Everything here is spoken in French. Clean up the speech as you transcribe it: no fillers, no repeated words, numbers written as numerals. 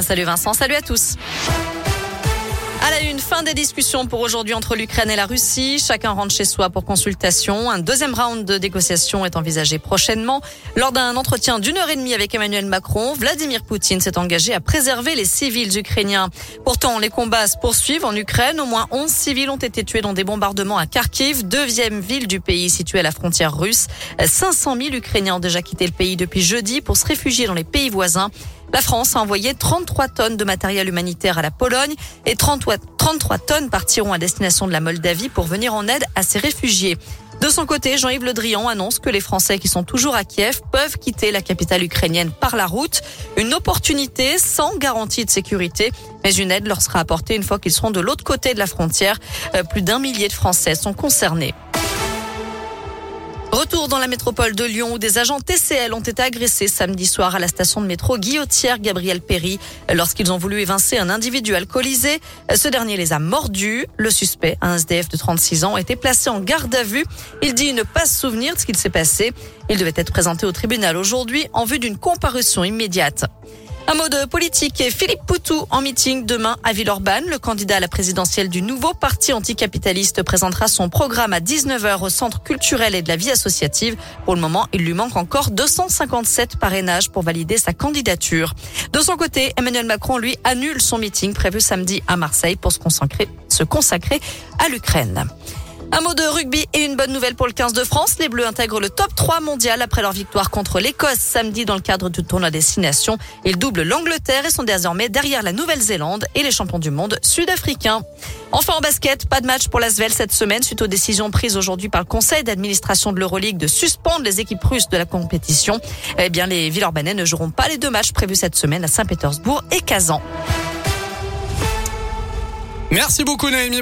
Salut Vincent, salut à tous. À la une, fin des discussions pour aujourd'hui entre l'Ukraine et la Russie. Chacun rentre chez soi pour consultation. Un deuxième round de négociations est envisagé prochainement. Lors d'un entretien d'1h30 avec Emmanuel Macron, Vladimir Poutine s'est engagé à préserver les civils ukrainiens. Pourtant, les combats se poursuivent en Ukraine. Au moins 11 civils ont été tués dans des bombardements à Kharkiv, deuxième ville du pays située à la frontière russe. 500 000 Ukrainiens ont déjà quitté le pays depuis jeudi pour se réfugier dans les pays voisins. La France a envoyé 33 tonnes de matériel humanitaire à la Pologne et 33 tonnes partiront à destination de la Moldavie pour venir en aide à ces réfugiés. De son côté, Jean-Yves Le Drian annonce que les Français qui sont toujours à Kiev peuvent quitter la capitale ukrainienne par la route. Une opportunité sans garantie de sécurité, mais une aide leur sera apportée une fois qu'ils seront de l'autre côté de la frontière. Plus d'1 millier de Français sont concernés. Retour dans la métropole de Lyon où des agents TCL ont été agressés samedi soir à la station de métro Guillotière Gabriel Péri lorsqu'ils ont voulu évincer un individu alcoolisé. Ce dernier les a mordus. Le suspect, un SDF de 36 ans, était placé en garde à vue. Il dit ne pas se souvenir de ce qu'il s'est passé. Il devait être présenté au tribunal aujourd'hui en vue d'une comparution immédiate. Un mot de politique et Philippe Poutou en meeting demain à Villeurbanne. Le candidat à la présidentielle du nouveau parti anticapitaliste présentera son programme à 19h au Centre culturel et de la vie associative. Pour le moment, il lui manque encore 257 parrainages pour valider sa candidature. De son côté, Emmanuel Macron, lui, annule son meeting prévu samedi à Marseille pour se consacrer à l'Ukraine. Un mot de rugby et une bonne nouvelle pour le 15 de France. Les Bleus intègrent le top 3 mondial après leur victoire contre l'Écosse samedi dans le cadre du tournoi des Nations. Ils doublent l'Angleterre et sont désormais derrière la Nouvelle-Zélande et les champions du monde sud-africains. Enfin en basket, pas de match pour l'ASVEL cette semaine suite aux décisions prises aujourd'hui par le conseil d'administration de l'Euroleague de suspendre les équipes russes de la compétition. Eh bien, les Villeurbanais ne joueront pas les deux matchs prévus cette semaine à Saint-Pétersbourg et Kazan. Merci beaucoup Naomi.